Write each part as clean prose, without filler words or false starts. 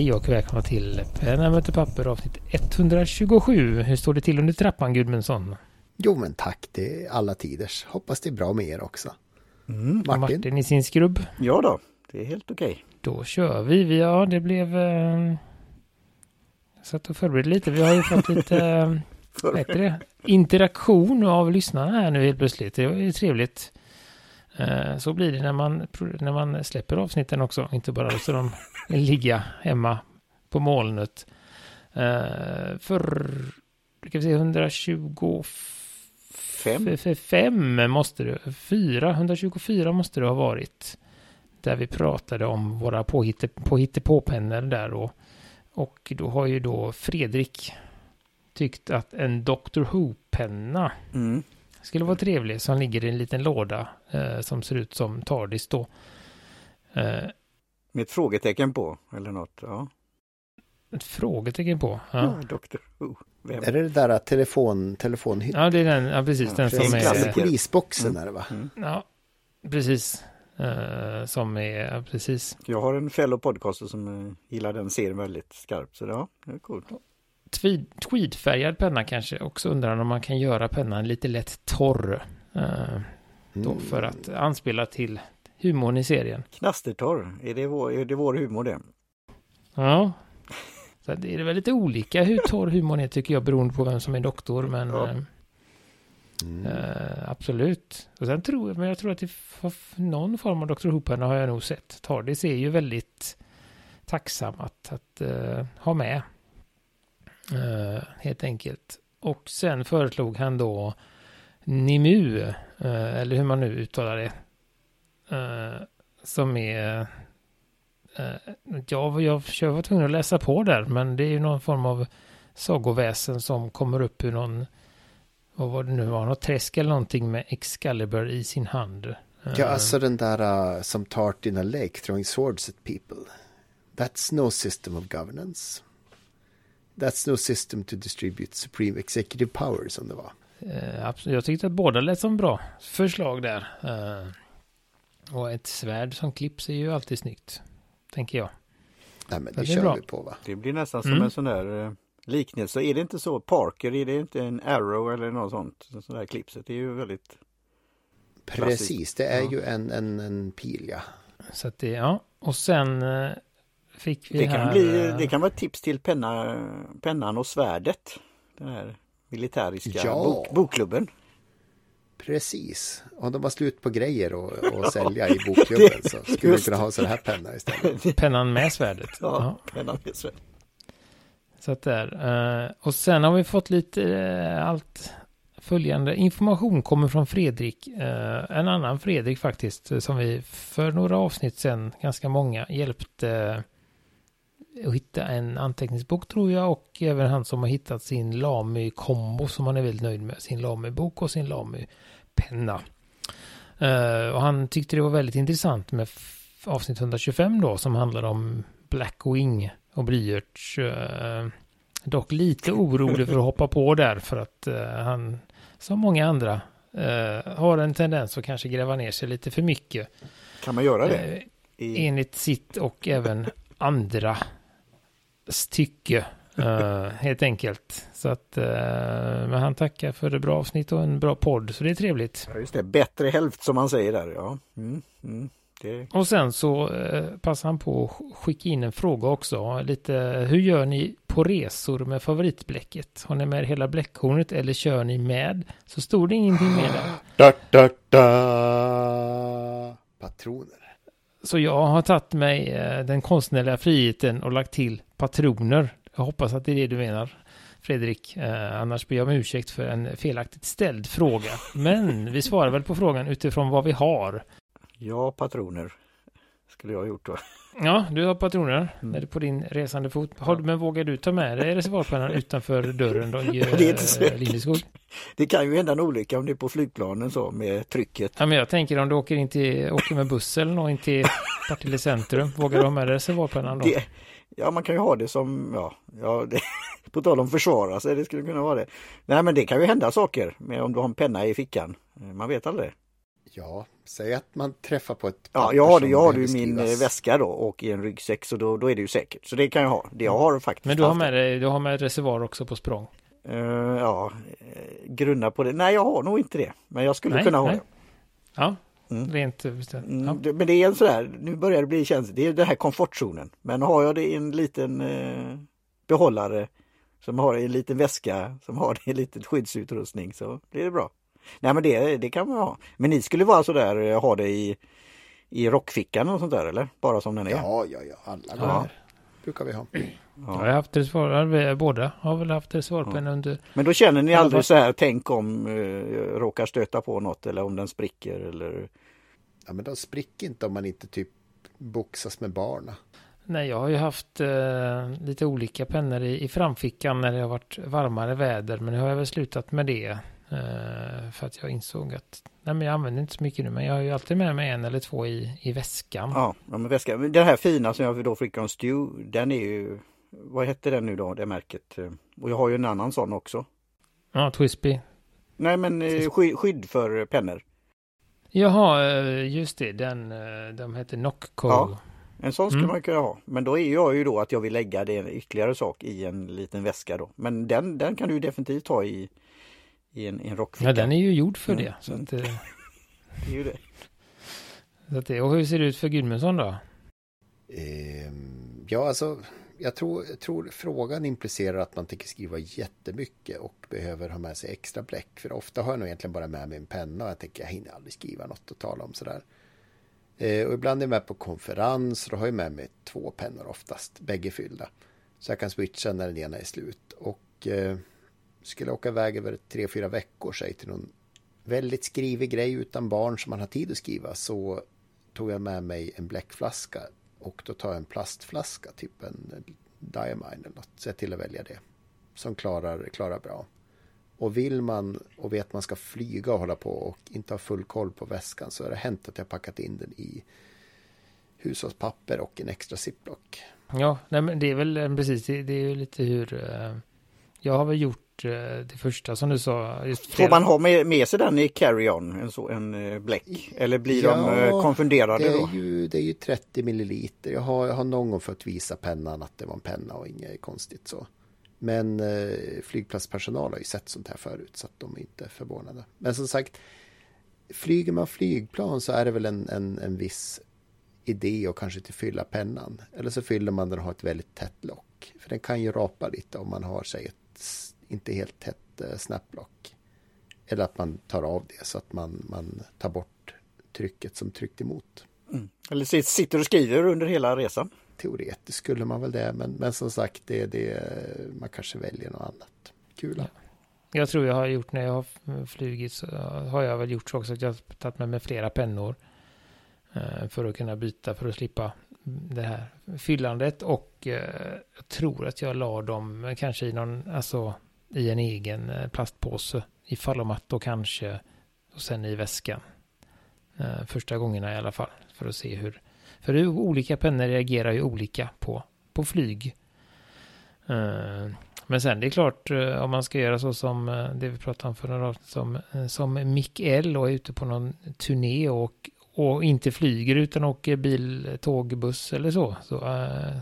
Hej och välkomna till Penna och papper avsnitt 127. Hur står det till under trappan, Gudmundsson? Jo men tack, det är alla tiders. Hoppas det är bra med er också. Martin i sin skrubb. Ja då, det är helt okej. Då kör vi. Ja, det blev... Jag satt och förberedde lite. Vi har ju fått lite interaktion av lyssnarna här nu helt plötsligt. Det är trevligt. Så blir det när man släpper avsnitten också. Inte bara så de ligga hemma på molnet. För 125 måste det, 424 måste det ha varit. Där vi pratade om våra påhittepåpennor där då. Och då har ju då Fredrik tyckt att en Doctor Who-penna skulle vara trevlig, som ligger i en liten låda som ser ut som TARDIS då. Med ett frågetecken på, eller något, ja. Ett frågetecken på, ja. Ja, Doctor Who. Vem? Är det där telefonhytten? Ja, det är den, ja, precis. Ja, den som är... polisboxen är det, va? Mm. Ja, precis. Som är, ja, precis. Jag har en fellow podcaster som gillar den serien väldigt skarpt, så ja, det är coolt. Tweedfärgad penna kanske också, undrar om man kan göra pennan lite lätt torr då för att anspela till humorn i serien. Knastertorr, är det vår humor det? Ja, så det är väl lite olika hur torr humorn är tycker jag, beroende på vem som är doktor, men ja. Absolut. Och sen jag tror att det någon form av Dr. Who-penna har jag nog sett. TARDIS är ju väldigt tacksam att ha med. Helt enkelt. Och sen föreslog han då Nimue, eller hur man nu uttalar det, som är jag var tvungen att läsa på där, men det är ju någon form av sagoväsen som kommer upp ur någon, vad var det nu, var något träsk eller någonting med Excalibur i sin hand. Ja, alltså den där som tart in a lake throwing swords at people. That's no system of governance. That's no system to distribute supreme executive power, som det var. Absolut. Jag tyckte att båda lät som bra förslag där. Och ett svärd som klipps är ju alltid snyggt, tänker jag. Nej, men det kör bra. Vi på, va? Det blir nästan som en sån där liknelse. Är det inte så, Parker? Är det inte en arrow eller något sånt? Sån där klippset. Det är ju väldigt... Precis, klassiskt. Det är ju en pil, ja. Så att det, ja. Och sen... Det kan vara ett tips till pennan och svärdet. Den här militäriska bokklubben. Precis. Om de var slut på grejer och sälja i bokklubben så skulle vi kunna ha sådana här penna istället. Pennan med svärdet. Ja, pennan med svärdet. Så att där. Och sen har vi fått lite allt följande. Information kommer från Fredrik. En annan Fredrik faktiskt, som vi för några avsnitt sedan, ganska många, hjälpte att hitta en anteckningsbok tror jag, och även han som har hittat sin Lamy-kombo som han är väldigt nöjd med, sin Lamy-bok och sin Lamy-penna. Och han tyckte det var väldigt intressant med avsnitt 125 då, som handlar om Blackwing och Briert. Dock lite orolig för att hoppa på där, för att han, som många andra, har en tendens att kanske gräva ner sig lite för mycket. Kan man göra det? Enligt sitt och även andra stycke helt enkelt. Så att men han tackar för ett bra avsnitt och en bra podd, så det är trevligt. Ja, just det, bättre hälft som man säger där, ja. Det. Och sen så passar han på att skicka in en fråga också. Lite, hur gör ni på resor med favoritbläcket? Har ni med hela bläckhornet eller kör ni med? Så stod det ingenting med där. Patroner. Så jag har tagit mig den konstnärliga friheten och lagt till patroner. Jag hoppas att det är det du menar, Fredrik. Annars ber jag om ursäkt för en felaktigt ställd fråga. Men vi svarar väl på frågan utifrån vad vi har. Ja, patroner skulle jag ha gjort då. Ja, du har patroner är det på din resande fot. Men vågar du ta med dig reservoarpennan utanför dörren då? Det kan ju hända en olycka om det är på flygplanen så, med trycket. Ja, men jag tänker om du åker med buss eller någon till Partille centrum, vågar du ha med dig reservoarpennan då? Ja, man kan ju ha det som, på tal om försvara sig, det skulle kunna vara det. Nej, men det kan ju hända saker med om du har en penna i fickan. Man vet aldrig. Ja, säg att man träffar på ett papper. Ja, jag har det i min väska då och i en ryggsäck, så då är det ju säkert. Så det kan jag ha. Det jag har faktiskt. Men du har med ett reservoar också på språng? Grunna på det. Nej, jag har nog inte det. Men jag skulle kunna ha det. Ja, rent bestämt. Ja. Men det är en sådär, nu börjar det bli känsligt. Det är den här komfortzonen. Men har jag det i en liten behållare som har en liten väska, som har en liten skyddsutrustning, så blir det bra. Nej, men det kan man ha. Men ni skulle vara sådär, ha det i rockfickan och sånt där, eller? Bara som den är. Ja. Alla gånger. Ja. Brukar vi ha. Ja. Jag har haft det svårare, båda har väl haft det svårare på en under... Men då känner ni aldrig så här, tänk om råkar stöta på något eller om den spricker eller... Ja, men de spricker inte om man inte typ boxas med barna. Nej, jag har ju haft lite olika pennor i framfickan när det har varit varmare väder, men nu har jag väl slutat med det för att jag insåg att nej, men jag använder inte så mycket nu, men jag har ju alltid med mig en eller två i väskan. Ja, men väskan. Den här fina som jag då fick av Stu, den är ju, vad heter den nu då, det märket? Och jag har ju en annan sån också. Ja, TWSBI. Nej, men skydd för pennor. Jaha, just det, de heter Nockco. Ja, en sån skulle man kunna ha. Men då är jag ju då att jag vill lägga det ytterligare sak i en liten väska då. Men den kan du ju definitivt ha i en rockficka. Ja, den är ju gjord för det. Så att, det är ju det. Så att det. Och hur ser det ut för Gudmundsson då? Jag tror frågan implicerar att man tänker skriva jättemycket och behöver ha med sig extra bläck. För ofta har jag nog egentligen bara med mig en penna och jag tänker jag hinner aldrig skriva något att tala om sådär. Och ibland är jag med på konferenser och har jag med mig 2 pennor oftast, bägge fyllda. Så jag kan switcha när den ena är slut. Och... skulle åka iväg över 3-4 veckor sig till någon väldigt skrivig grej utan barn som man har tid att skriva, så tog jag med mig en bläckflaska och då tar jag en plastflaska, typ en Diamine eller något, så jag till att välja det som klarar bra. Och vill man och vet man ska flyga och hålla på och inte ha full koll på väskan, så har det hänt att jag packat in den i hushållspapper och en extra ziplock. Ja, nej, men det är väl precis, det är ju lite hur jag har väl gjort det första som du sa. Får man ha med sig den i carry-on, en bläck? Eller blir de konfunderade då? Det är ju 30 milliliter. Jag har någon gång fått visa pennan att det var en penna och inget konstigt så. Men flygplatspersonal har ju sett sånt här förut, så att de är inte förvånade. Men som sagt, flyger man flygplan så är det väl en viss idé att kanske inte fylla pennan. Eller så fyller man den och har ett väldigt tätt lock. För den kan ju rapa lite om man har sig ett inte helt tätt snapplock. Eller att man tar av det så att man tar bort trycket som tryckt emot. Mm. Eller sitter och skriver under hela resan? Teoretiskt skulle man väl det, men som sagt, det, man kanske väljer något annat. Kul. Ja. Jag tror jag har gjort, när jag har flugit så har jag väl gjort så också att jag har tagit med mig flera pennor för att kunna byta, för att slippa det här fyllandet, och jag tror att jag la dem kanske i någon, alltså i en egen plastpåse ifall om att då kanske, och sen i väskan första gångerna i alla fall, för att se hur, för hur olika pennor reagerar ju olika på flyg. Men sen det är klart, om man ska göra så som det vi pratade om för några år, som Mikael och är ute på någon turné och inte flyger utan åker bil, tåg, buss eller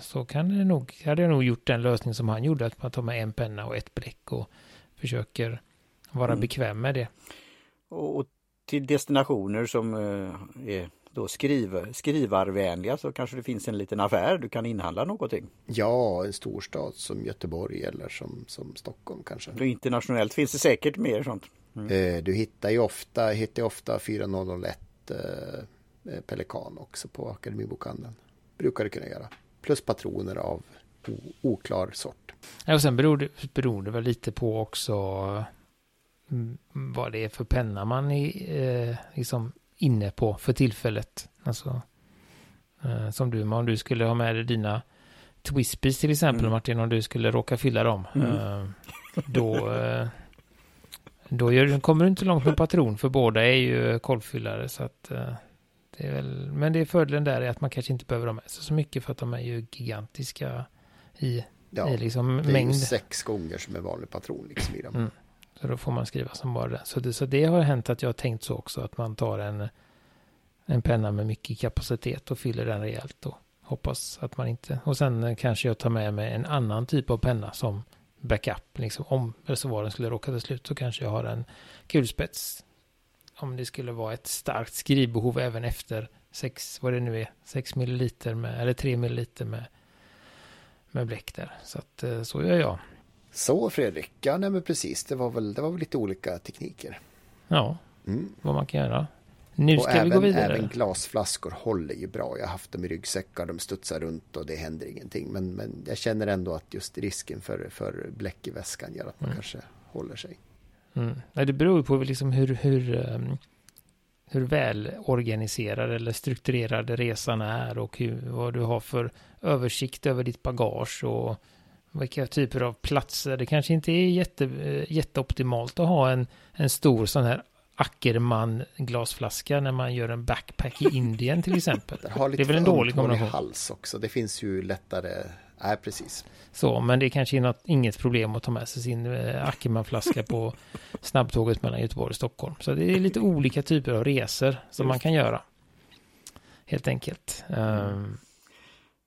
så kan det nog, hade jag nog gjort den lösning som han gjorde, att man tar med en penna och ett bläck och försöker vara bekväm med det. Och till destinationer som är då skrivarvänliga, så kanske det finns en liten affär du kan inhandla någonting. Ja, en storstad som Göteborg eller som Stockholm kanske. Och internationellt finns det säkert mer sånt. Du hittar ju ofta 4001 Pelikan också på Akademibokhandeln. Brukar det kunna göra. Plus patroner av oklar sort. Ja, och sen beror det väl lite på också vad det är för penna man är liksom inne på för tillfället. Alltså, som du, om du skulle ha med dig dina TWSBIs till exempel, Martin, om du skulle råka fylla dem då kommer du inte långt med patron, för båda är ju kolvfyllare, så att det är väl, men det är fördelen där är att man kanske inte behöver dem så mycket, för att de är ju gigantiska i liksom mängd. Det är mängd. Ju 6 gånger som är vanlig patron liksom i dem. Så då får man skriva som bara det. Så det har hänt att jag har tänkt så också, att man tar en penna med mycket kapacitet och fyller den rejält och hoppas att man inte... Och sen kanske jag tar med mig en annan typ av penna som backup. Liksom, om reservoaren skulle råka till slut så kanske jag har en kulspets. Om det skulle vara ett starkt skrivbehov även efter 6 milliliter med, eller 3 milliliter med bläck där. Så att, så gör jag. Så Fredrik, ja nej men precis, det var väl lite olika tekniker. Ja, vad man kan göra. Nu ska vi gå vidare. Även glasflaskor håller ju bra. Jag har haft dem i ryggsäckar, de studsar runt och det händer ingenting. Men jag känner ändå att just risken för bläck i väskan gör att man kanske håller sig. Mm. Nej, det beror på liksom hur väl organiserad eller strukturerad resan är och vad du har för översikt över ditt bagage och vilka typer av platser. Det kanske inte är jätteoptimalt att ha en stor sån här Ackerman glasflaska när man gör en backpack i Indien till exempel. Det är väl en dålig kombination. Hals också. Det finns ju lättare... Nej, precis. Så, men det är kanske inget problem att ta med sig sin Ackermanflaska på snabbtåget mellan Göteborg och Stockholm. Så det är lite olika typer av resor som man kan göra. Helt enkelt.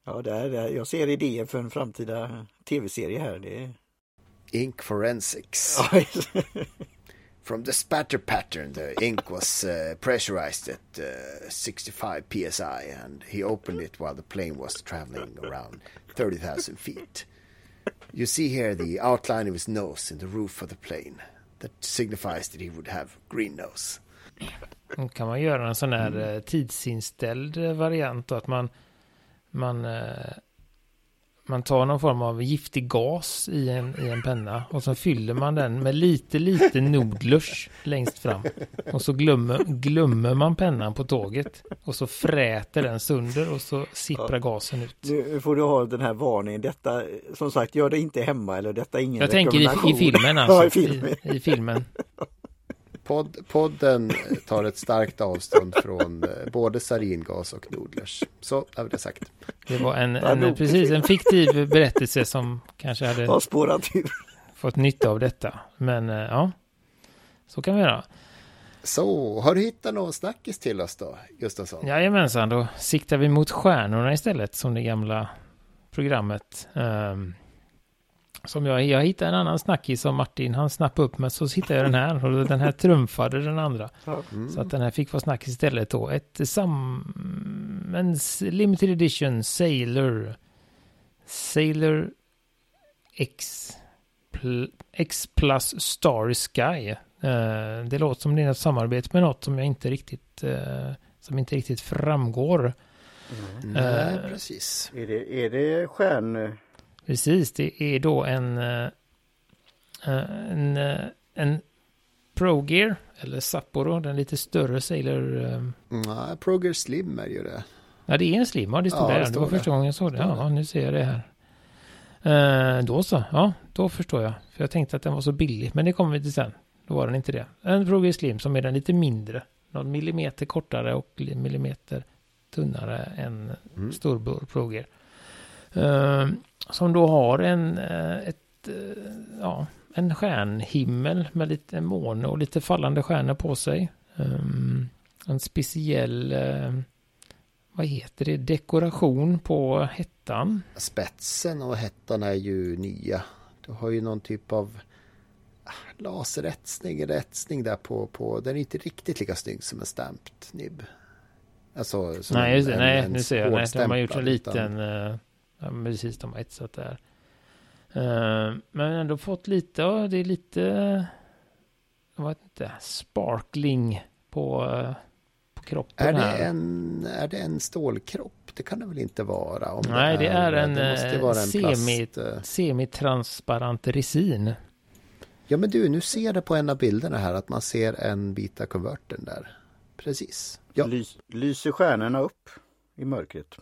Ja, där. Jag ser idéer för en framtida tv-serie här. Det är... Ink Forensics. From the spatter pattern, the ink was pressurized at 65 psi, and he opened it while the plane was traveling around 30,000 feet. You see here the outline of his nose in the roof of the plane. That signifies that he would have green nose. Kan man göra en sån här tidsinställd variant, att man tar någon form av giftig gas i en penna och så fyller man den med lite nudlers längst fram. Och så glömmer man pennan på tåget och så fräter den sönder och så sipprar gasen ut. Nu får du ha den här varningen. Detta, som sagt, gör det inte hemma, eller detta är ingen rekommendation. Jag tänker i filmen alltså. Ja, i filmen. Podden tar ett starkt avstånd från både saringas och nudlers. Så har vi det sagt. Det var en fiktiv berättelse som kanske hade fått nytta av detta. Men ja, så kan vi göra. Så, har du hittat någon snackis till oss då, Gustafsson? Jajamensan, då siktar vi mot stjärnorna istället, som det gamla programmet. Som jag hittade en annan snackis som Martin, han snappade upp, men så hittade jag den här och den här trumfade den andra. Så att den här fick vara snackis istället då. En limited edition Sailor X Plus Starry Sky. Det låter som det är ett samarbete med något som jag inte riktigt framgår. Nej, precis. Är det stjärn... Precis, det är då en Pro Gear, eller Sapporo, den lite större Sailor... Nej, Pro Gear Slim är ju det. Ja, det är en Slim, ja, det stod där. Det var första gången jag såg det. Ja, nu ser jag det här. Då så, ja, då förstår jag. För jag tänkte att den var så billig, men det kommer vi till sen. Då var den inte det. En Pro Gear Slim som är den lite mindre. Någon millimeter kortare och millimeter tunnare än stor Pro Gear. Som då har en stjärnhimmel med lite måne och lite fallande stjärnor på sig. En speciell, vad heter det, dekoration på hettan. Spetsen och hettan är ju nya. Du har ju någon typ av laserrätsning eller rätsning där på. Den är inte riktigt lika snygg som en stamped nibb. Alltså, nu ser jag. Nej, de har gjort en liten... Ja, precis, de har etsat där. Men ändå fått lite, det är lite, jag vet inte, sparkling på kroppen. Är det en stålkropp? Det kan det väl inte vara? Nej, det är en semitransparent resin. Ja, men du, nu ser det på en av bilderna här att man ser en bit av konverten där. Precis. Ja. Lyser stjärnorna upp i mörkret?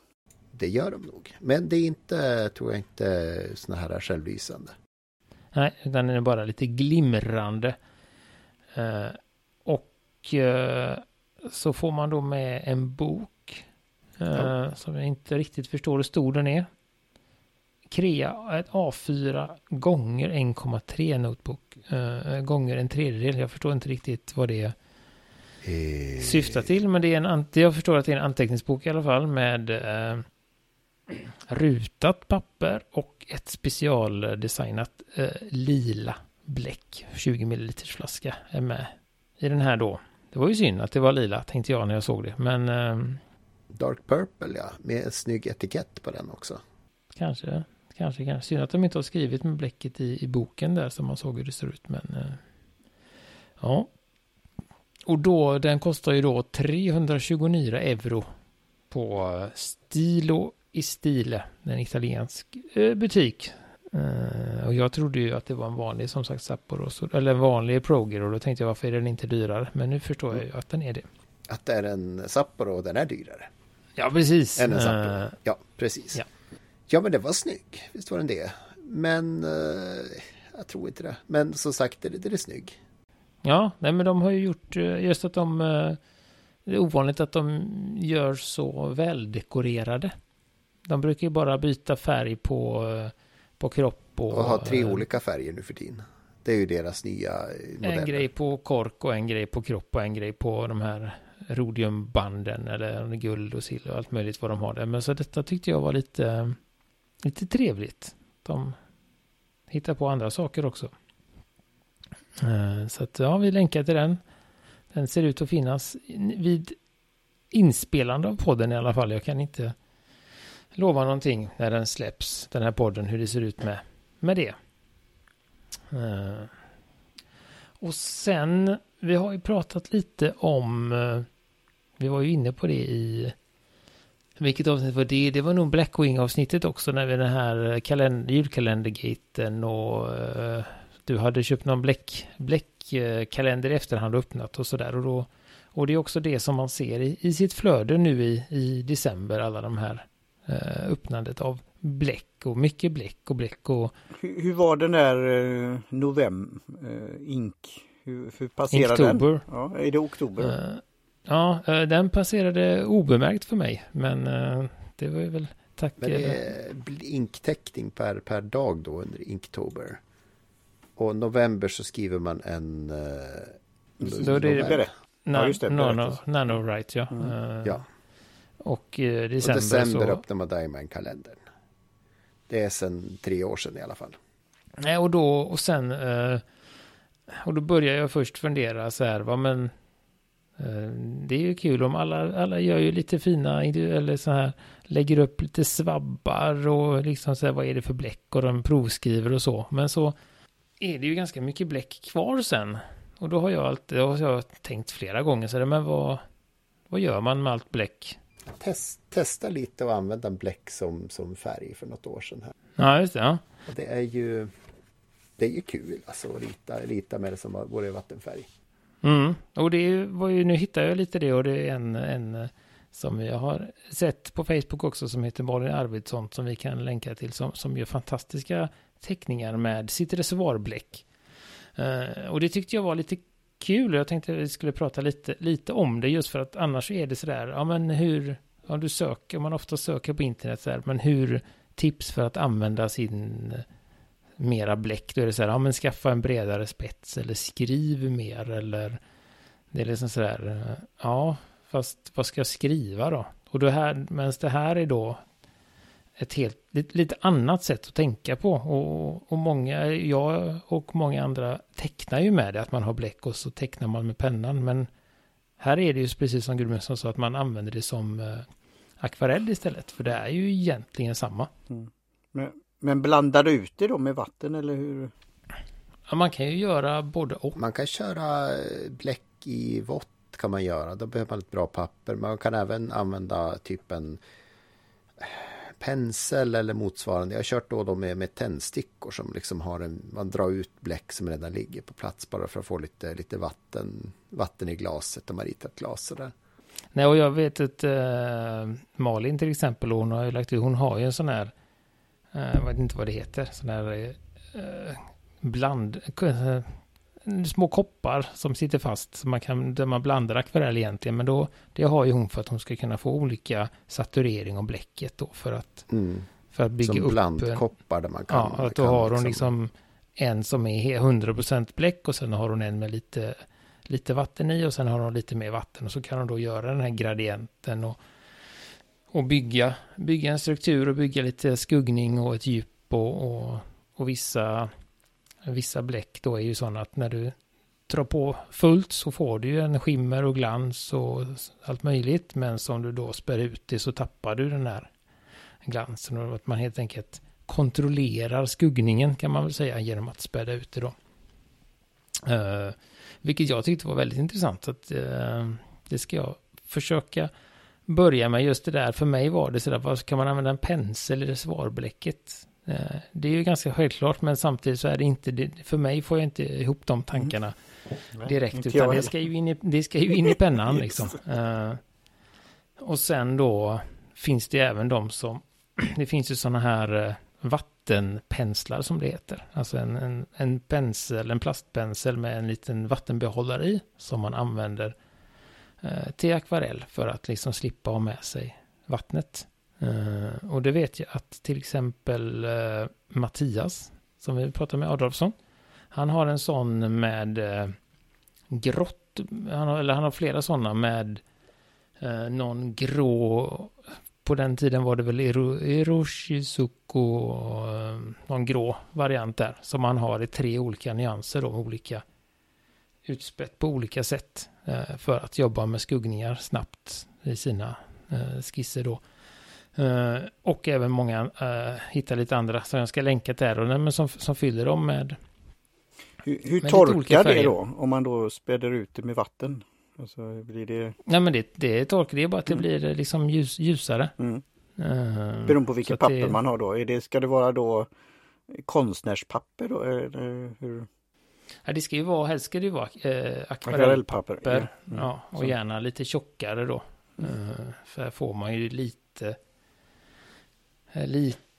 Det gör de nog. Men det är inte, tror jag inte, såna här självlysande. Nej, den är bara lite glimrande. Så får man då med en bok som jag inte riktigt förstår hur stor den är. Krea, ett A4 gånger 1,3 notebook gånger en tredjedel. Jag förstår inte riktigt vad det syftar till, men det är jag förstår att det är en anteckningsbok i alla fall med rutat papper och ett specialdesignat lila bläck, 20 ml flaska är med i den här då. Det var ju synd att det var lila, tänkte jag när jag såg det, men Dark Purple, ja, med en snygg etikett på den också. Kanske. Synd att de inte har skrivit med bläcket i boken där som man såg hur det ser ut, men ja. Och då, den kostar ju då 329 euro på stylo in stile, en italiensk butik. Och jag trodde ju att det var en vanlig, som sagt, Sapporo, eller en vanlig Pro Gear, och då tänkte jag varför är den inte dyrare, men nu förstår jag ju att den är det. Att det är en Sapporo och den är dyrare. Ja, precis. Än en Sapporo. Ja, precis. Ja. Ja, men det var snygg. Visst var den det. Men jag tror inte det. Men som sagt, det är snygg. Ja, nej, men de har ju gjort just att de det är ovanligt att de gör så väldekorerade. De brukar ju bara byta färg på kropp och ha tre olika färger nu för tiden. Det är ju deras nya modeller. En grej på kork och en grej på kropp och en grej på de här rhodiumbanden eller guld och silver och allt möjligt vad de har där. Men så detta tyckte jag var lite trevligt. De hittar på andra saker också. Så att, ja, vi länkar till den. Den ser ut att finnas vid inspelande av podden i alla fall. Jag kan inte lova någonting när den släpps, den här podden, hur det ser ut med det. Och sen, vi har ju pratat lite om, vi var ju inne på det i, vilket avsnitt var det? Det var nog Blackwing-avsnittet också, när vi den här julkalendergaten och du hade köpt någon bläckkalender i efterhand och öppnat och sådär. Och det är också det som man ser i sitt flöde nu i december, alla de här öppnandet av bläck och mycket bläck och... Hur var den där november ink? Hur passerade den? Ja, är det oktober? Ja, den passerade obemärkt för mig, men det var ju väl tack... Men det är inktäckning per dag då under inktober. Och november så skriver man en... Då är det Nanowrite, ja. Mm. Ja. Och december så... öppnar man Diamine-kalendern. Det är sedan 3 år sedan i alla fall. Nej, och då börjar jag först fundera så här, det är ju kul om alla gör ju lite fina, eller så här, lägger upp lite svabbar och liksom så här, vad är det för bläck, och de provskriver och så. Men så är det ju ganska mycket bläck kvar sen. Och då har jag tänkt flera gånger så här, men vad gör man med allt bläck? Testa lite och använda en bläck som färg för något år sedan här. Ja, just det. Ja. Det är ju kul alltså, att rita med det som vore vattenfärg. Mm. Och det var ju, nu hittar jag lite det, och det är en som jag har sett på Facebook också som heter Malin Arvidsson, som vi kan länka till, som gör fantastiska teckningar med sitt reservoarbläck. Och det tyckte jag var lite kul, och jag tänkte att vi skulle prata lite om det, just för att annars är det sådär, ja men hur, om du söker, man ofta söker på internet sådär, men hur tips för att använda sin mera bläck, då är det sådär, ja men skaffa en bredare spets eller skriv mer, eller det är liksom sådär, ja fast vad ska jag skriva då? Och det här, men det här är då ett helt, lite annat sätt att tänka på, och många, jag och många andra tecknar ju med det, att man har bläck och så tecknar man med pennan, men här är det ju precis som Gudmundsson sa, att man använder det som akvarell istället, för det är ju egentligen samma. Mm. Men blandar du ut det då med vatten, eller hur? Ja, man kan ju göra både och. Man kan köra bläck i vått kan man göra, då behöver man ett bra papper. Man kan även använda typ en pensel eller motsvarande. Jag har kört då med tändstickor som liksom har man drar ut bläck som redan ligger på plats bara för att få lite vatten i glaset, om man ritat glas sådär. Nej, och jag vet att Malin till exempel, hon har ju en sån här jag vet inte vad det heter, sån här små koppar som sitter fast, så man kan, där man blandar akvarell egentligen, men då, det har ju hon för att hon ska kunna få olika saturering av bläcket då, för att för att bygga som upp. Som blandkoppar där man kan. Ja, att då kan har hon liksom en som är 100% bläck och sen har hon en med lite vatten i och sen har hon lite mer vatten. Och så kan hon då göra den här gradienten och bygga en struktur och bygga lite skuggning och ett djup och vissa bläck då är ju sådana att när du drar på fullt så får du ju en skimmer och glans och allt möjligt, men som du då spär ut det så tappar du den här glansen och att man helt enkelt kontrollerar skuggningen kan man väl säga genom att späda ut det då. Vilket jag tyckte var väldigt intressant så att det ska jag försöka börja med just det där. För mig var det sådär, vad kan man använda en pensel eller svarbläcket? Det är ju ganska självklart, men samtidigt så är det inte det, för mig får jag inte ihop de tankarna direkt. Nej, utan det ska ju in i pennan liksom. Och sen då finns det även de som det finns ju sådana här vattenpenslar som det heter. Alltså en pensel, en plastpensel med en liten vattenbehållare i som man använder till akvarell för att liksom slippa ha med sig vattnet. Och det vet jag att till exempel Mattias som vi pratade med Adolfsson, han har en sån med grått, han har flera sådana med någon grå, på den tiden var det väl Iroshizuko, någon grå variant där som han har i 3 olika nyanser då, olika utspätt på olika sätt för att jobba med skuggningar snabbt i sina skisser då. Och även många hittar lite andra som jag ska länka till här, men som fyller dem med. Hur med torkar det då? Om man då späder ut det med vatten? Alltså, blir det... Nej, men det torkar, det är bara att det blir liksom ljusare. Mm. Beroende på vilket papper man har då? Ska det vara då konstnärspapper då? Hur... Ja, det ska ju vara, helst ska det vara akvarellpapper. Ja. Mm. Ja, och gärna lite tjockare då. För får man ju lite,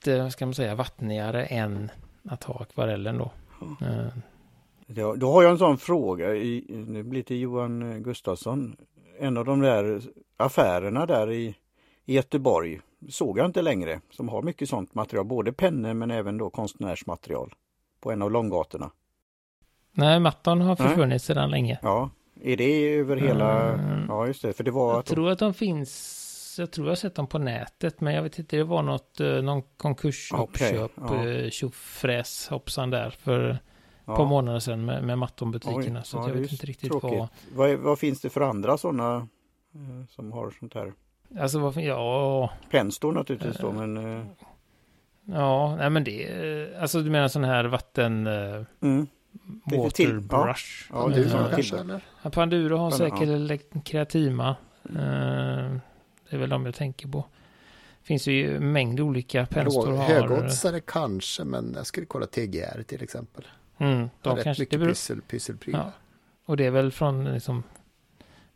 vad ska man säga, vattnigare än att ha akvarellen då. Ja, då har jag en sån fråga, nu blir det Johan Gustafsson. En av de där affärerna där i Göteborg såg jag inte längre, som har mycket sånt material, både pennor men även då konstnärsmaterial på en av långgatorna. Nej, mattan har försvunnit sedan länge. Ja, är det över hela... Ja, just det, för det var... Jag tror att de finns... Jag tror jag har sett dem på nätet, men jag vet inte, det var någon konkurshoppköp, tjofräs hoppsan där för ett par månader sedan med mattonbutikerna. Oj, så ja, jag vet inte riktigt vad finns det för andra sådana som har sånt här? Alltså penstor naturligtvis då, men... Ja, nej men det... Alltså du menar sån här vatten... Waterbrush. Ja, det är sådana Panduro har säkert Kreativa. Det är väl de jag tänker på. Det finns ju en mängd olika penstor. Högoddsare kanske, men jag skulle kolla TGR till exempel. De har kanske, rätt mycket pysselprylar. Ja. Och det är väl från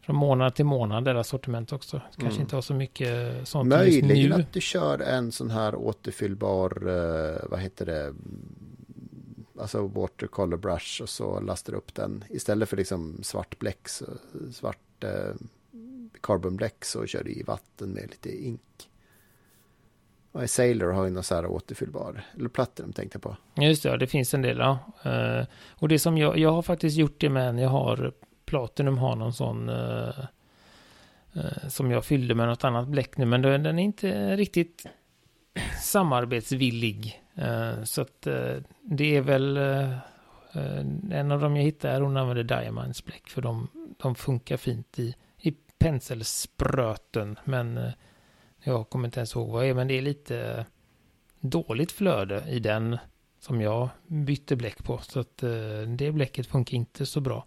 månad till månad deras sortiment också. Kanske inte har så mycket sånt. Möjligen just nu. Att du kör en sån här återfyllbar, vad heter det, alltså watercolor brush och så lastar upp den. Istället för liksom svart bläck, carbonbläck så kör du i vatten med lite ink. Och Sailor har ju någon så här återfyllbar, eller Platinum tänkte jag på. Just det, ja, det finns en del. Ja. Och det som jag har faktiskt gjort det med, jag har Platinum har någon sån som jag fyllde med något annat bläck nu, men den är inte riktigt samarbetsvillig. Så att det är väl en av dem jag hittar, hon använder Diamonds bläck för de funkar fint i penselspröten, men jag kommer inte ens ihåg vad det är, men det är lite dåligt flöde i den som jag bytte bläck på, så att det bläcket funkar inte så bra.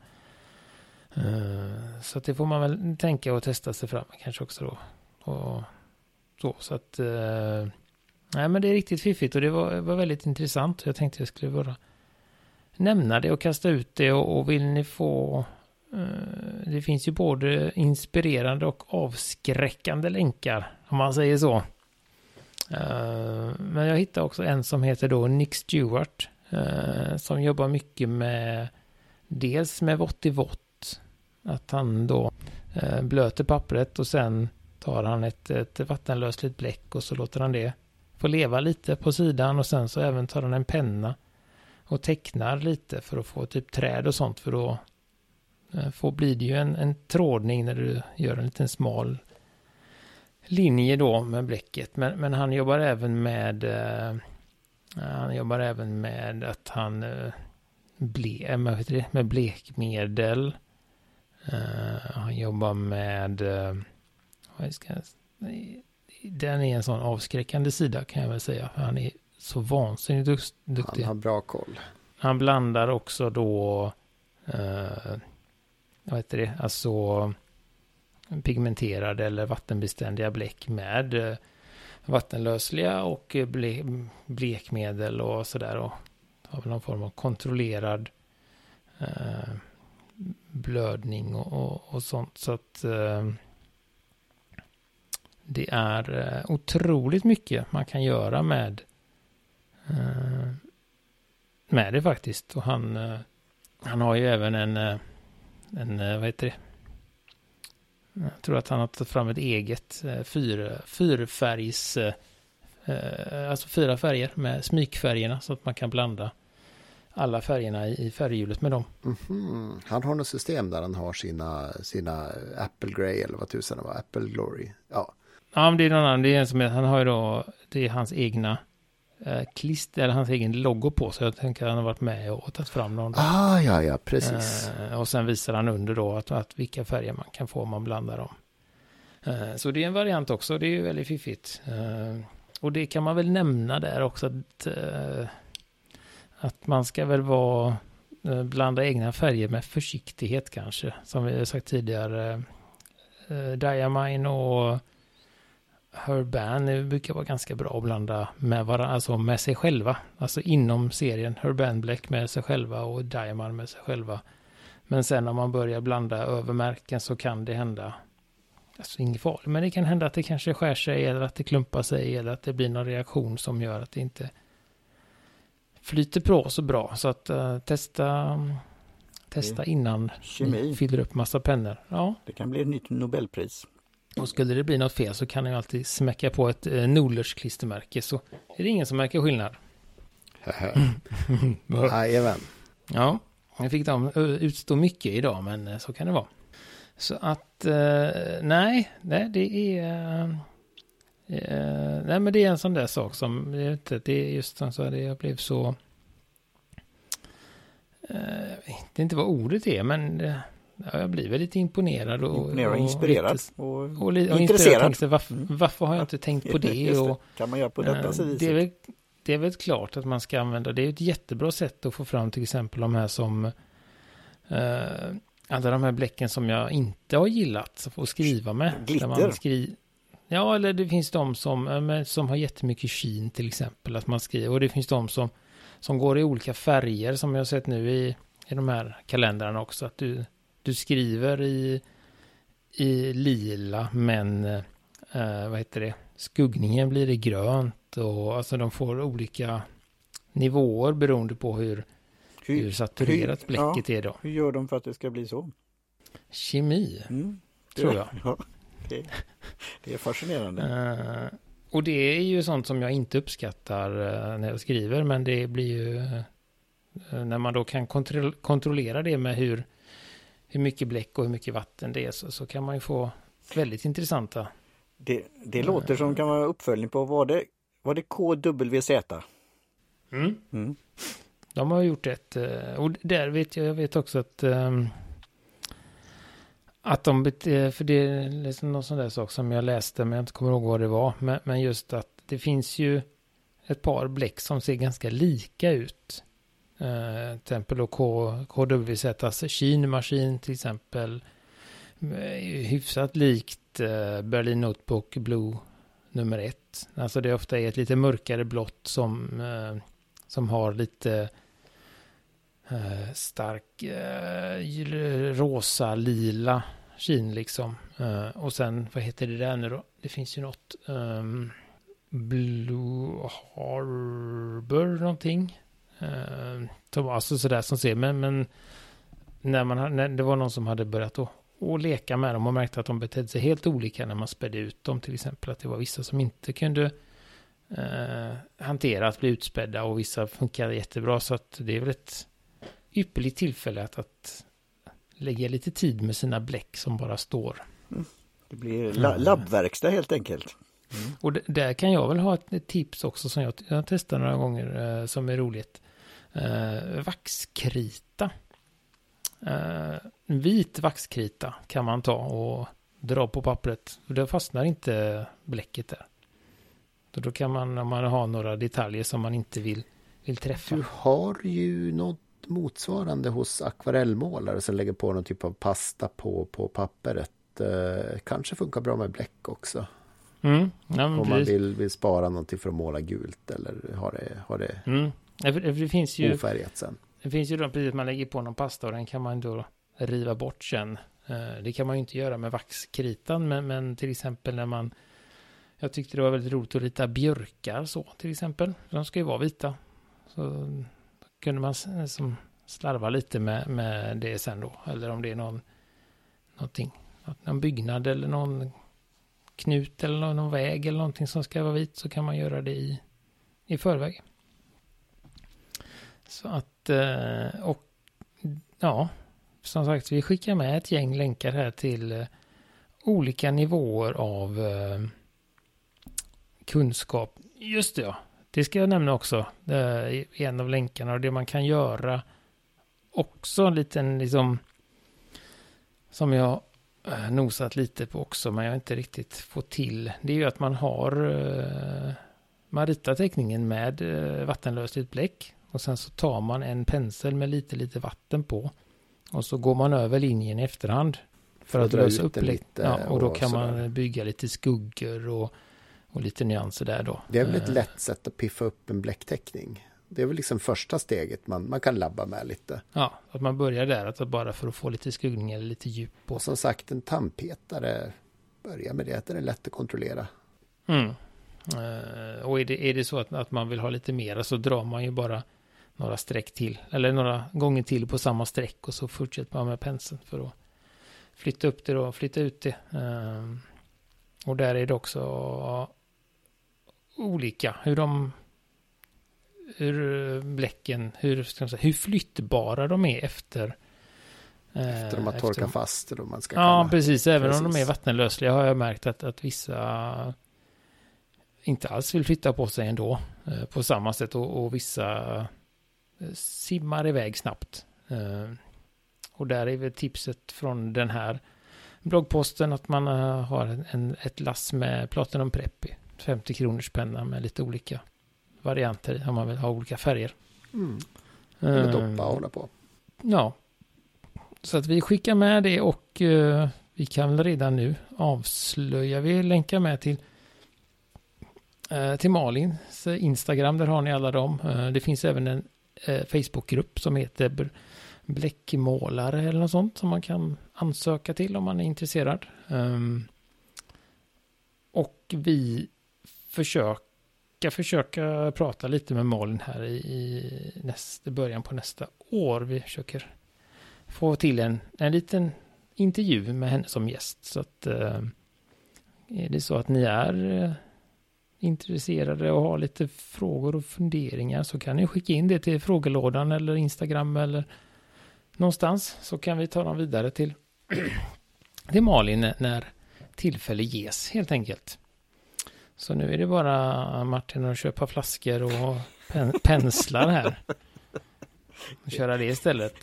Så att det får man väl tänka och testa sig fram kanske också då. Och så att nej, men det är riktigt fiffigt och det var väldigt intressant. Jag tänkte jag skulle bara nämna det och kasta ut det och vill ni få... Det finns ju både inspirerande och avskräckande länkar, om man säger så. Men jag hittade också en som heter då Nick Stewart, som jobbar mycket med dels med vått i vått, att han då blöter pappret och sen tar han ett vattenlösligt bläck och så låter han det får leva lite på sidan och sen så även tar han en penna och tecknar lite för att få typ träd och sånt, för då blir det ju en trådning när du gör en liten smal linje då med bläcket. Men han jobbar även med att han med blekmedel. Han jobbar med den är en sån avskräckande sida kan jag väl säga, för han är så vansinnigt duktig. Han har bra koll. Han blandar också då alltså pigmenterade eller vattenbeständiga bläck med vattenlösliga och blekmedel och sådär, och har någon form av kontrollerad blödning och sånt, så att det är otroligt mycket man kan göra med det faktiskt. Och han har ju även en jag tror att han har tagit fram ett eget fyra färger med smykfärgerna, så att man kan blanda alla färgerna i färghjulet med dem. Mm-hmm. Han har något system där han har sina Apple Grey eller vad tusan det var, Apple Glory. Ja, men det är någon annan. Det är en som han har ju då, det är hans egna klister eller hans egen logo på, så jag tänker att han har varit med och tagit fram någon. Ja, precis. Och sen visar han under då att vilka färger man kan få om man blandar dem. Så det är en variant också, det är ju väldigt fiffigt. Och det kan man väl nämna där också att man ska väl blanda egna färger med försiktighet kanske, som vi har sagt tidigare. Diamine och Herban brukar vara ganska bra att blanda med varandra, alltså med sig själva, alltså inom serien, Herban Black med sig själva och Diamond med sig själva. Men sen om man börjar blanda övermärken så kan det hända, alltså inget farligt, men det kan hända att det kanske skär sig eller att det klumpar sig eller att det blir någon reaktion som gör att det inte flyter på så bra. Så att testa innan ni fyller upp massa pennor. Ja. Det kan bli ett nytt Nobelpris. Och skulle det bli något fel så kan jag alltid smäcka på ett Nolers klistermärke, så är det ingen som märker skillnad. Jajamän. Ja, jag fick dem utstå mycket idag, men så kan det vara. Så att, men det är en sån där sak som, det är just så att jag blev så, det är inte vad ordet är, men ja, jag blir väl lite imponerad och inspirerad och intresserad. Varför har jag inte tänkt på det? Det. Och, kan man göra på detta sätt? Det är väl klart att man ska använda. Det är ett jättebra sätt att få fram till exempel de här som alla de här bläcken som jag inte har gillat att skriva med. Glitter. Där man ja, eller det finns de som har jättemycket kin till exempel att man skriver. Och det finns de som går i olika färger som jag har sett nu i de här kalendrarna också, att du skriver i lila, men skuggningen blir i grönt, och alltså de får olika nivåer beroende på hur saturerat bläcket är då. Hur gör de för att det ska bli så? Kemi, tror jag. Ja, det är fascinerande. Och det är ju sånt som jag inte uppskattar när jag skriver, men det blir ju när man då kan kontrollera det med hur mycket bläck och hur mycket vatten det är, så kan man ju få väldigt intressanta. Det låter som kan vara uppföljning på var det KWZ? Mm. De har gjort ett, och där jag vet också att de, för det är liksom någon sån där sak som jag läste men jag inte kommer ihåg vad det var, men just att det finns ju ett par bläck som ser ganska lika ut. Till exempel KWZs kinmaskin till exempel hyfsat likt Berlin Notebook Blue nummer 1. Alltså det ofta är ett lite mörkare blått som har lite stark rosa lila kin liksom. Och sen, vad heter det där nu då? Det finns ju något Blue Harbor någonting. Alltså sådär som ser, men när det var någon som hade börjat att leka med dem och märkte att de betedde sig helt olika när man spädde ut dem till exempel, att det var vissa som inte kunde hantera att bli utspädda, och vissa funkar jättebra, så att det är väl ett ypperligt tillfälle att lägga lite tid med sina bläck som bara står. Mm. Det blir labbverkstad helt enkelt. Mm. Och där kan jag väl ha ett tips också som jag testat några gånger som är roligt. Vaxkrita. Vit vaxkrita kan man ta och dra på pappret. Då fastnar inte bläcket där. Då kan man, om man har några detaljer som man inte vill träffa. Du har ju något motsvarande hos akvarellmålare som lägger på någon typ av pasta på pappret. Kanske funkar bra med bläck också. Mm, ja, om precis. Man vill spara någonting för att måla gult eller har det det finns ju ofärgat sen. Det finns ju då precis att man lägger på någon pasta och den kan man då riva bort sen. Det kan man ju inte göra med vaxkritan, men till exempel när man, jag tyckte det var väldigt roligt att rita björkar så till exempel. De ska ju vara vita. Så kunde man slarva lite med det sen då. Eller om det är någon byggnad eller någon knut eller någon väg eller någonting som ska vara vit, så kan man göra det i förväg. Så att, och ja, som sagt, vi skickar med ett gäng länkar här till olika nivåer av kunskap. Just det, ja. Det ska jag nämna också i en av länkarna, och det man kan göra också en liten, liksom, som jag nosat lite på också, men jag har inte riktigt fått till. Det är ju att man man ritar teckningen med vattenlösligt bläck, och sen så tar man en pensel med lite vatten på, och så går man över linjen i efterhand för att lösa upp lite. Ja, och då kan man bygga lite skuggor och lite nyanser där då. Det är väl ett lätt sätt att piffa upp en bläckteckning. Det är väl liksom första steget man kan labba med lite. Ja, att man börjar där, att bara för att få lite skuggning eller lite djup. Och som sagt, en tandpetare, börja med det, att det är lätt att kontrollera. Mm. Och är det så att man vill ha lite mera, så drar man ju bara några streck till, eller några gånger till på samma streck, och så fortsätter man med penseln för att flytta upp det och flytta ut det. Och där är det också olika hur bläcken, hur flyttbara de är efter de har torkat fast. Då man ska precis. Även om de är vattenlösliga har jag märkt att vissa inte alls vill flytta på sig ändå på samma sätt, och vissa simmar iväg snabbt. Och där är väl tipset från den här bloggposten att man har ett lass med Platinum Preppy, 50 kronors penna med lite olika varianter om man vill ha olika färger. Mm. Eller doppa och hålla på. Ja. Så att vi skickar med det, och vi kan väl redan nu avslöja. Vi länkar med till Malins Instagram, där har ni alla dem. Det finns även en Facebookgrupp som heter Bläckmålare eller något sånt som man kan ansöka till om man är intresserad. Och vi försöka prata lite med Malin här i början på nästa år. Vi försöker få till en liten intervju med henne som gäst. Så att är det så att ni är intresserade och har lite frågor och funderingar, så kan ni skicka in det till frågelådan eller Instagram eller någonstans, så kan vi ta dem vidare till Malin när tillfälle ges helt enkelt. Så nu är det bara Martin att köpa flaskor och penslar här. Och köra det istället.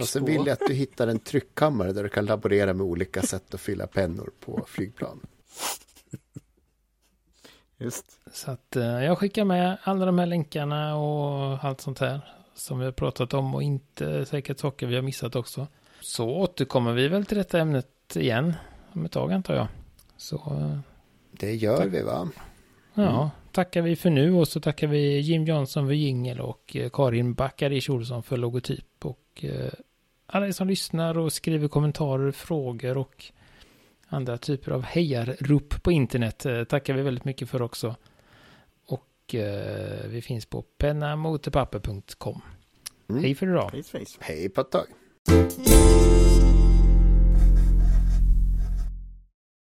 Och så vill jag att du hittar en tryckkammare där du kan laborera med olika sätt att fylla pennor på flygplan. Just. Så att jag skickar med alla de här länkarna och allt sånt här som vi har pratat om, och inte säkert saker vi har missat också. Så återkommer vi väl till detta ämnet igen om ett tag, antar jag. Så... Det gör vi, va? Ja, tackar vi för nu, och så tackar vi Jim Jansson för jingel och Karin Backarish Olsson för logotyp, och alla som lyssnar och skriver kommentarer, frågor och andra typer av hejarrop på internet tackar vi väldigt mycket för också. Och vi finns på pennamotorpapper.com. Hej för idag. Hej på ett tag.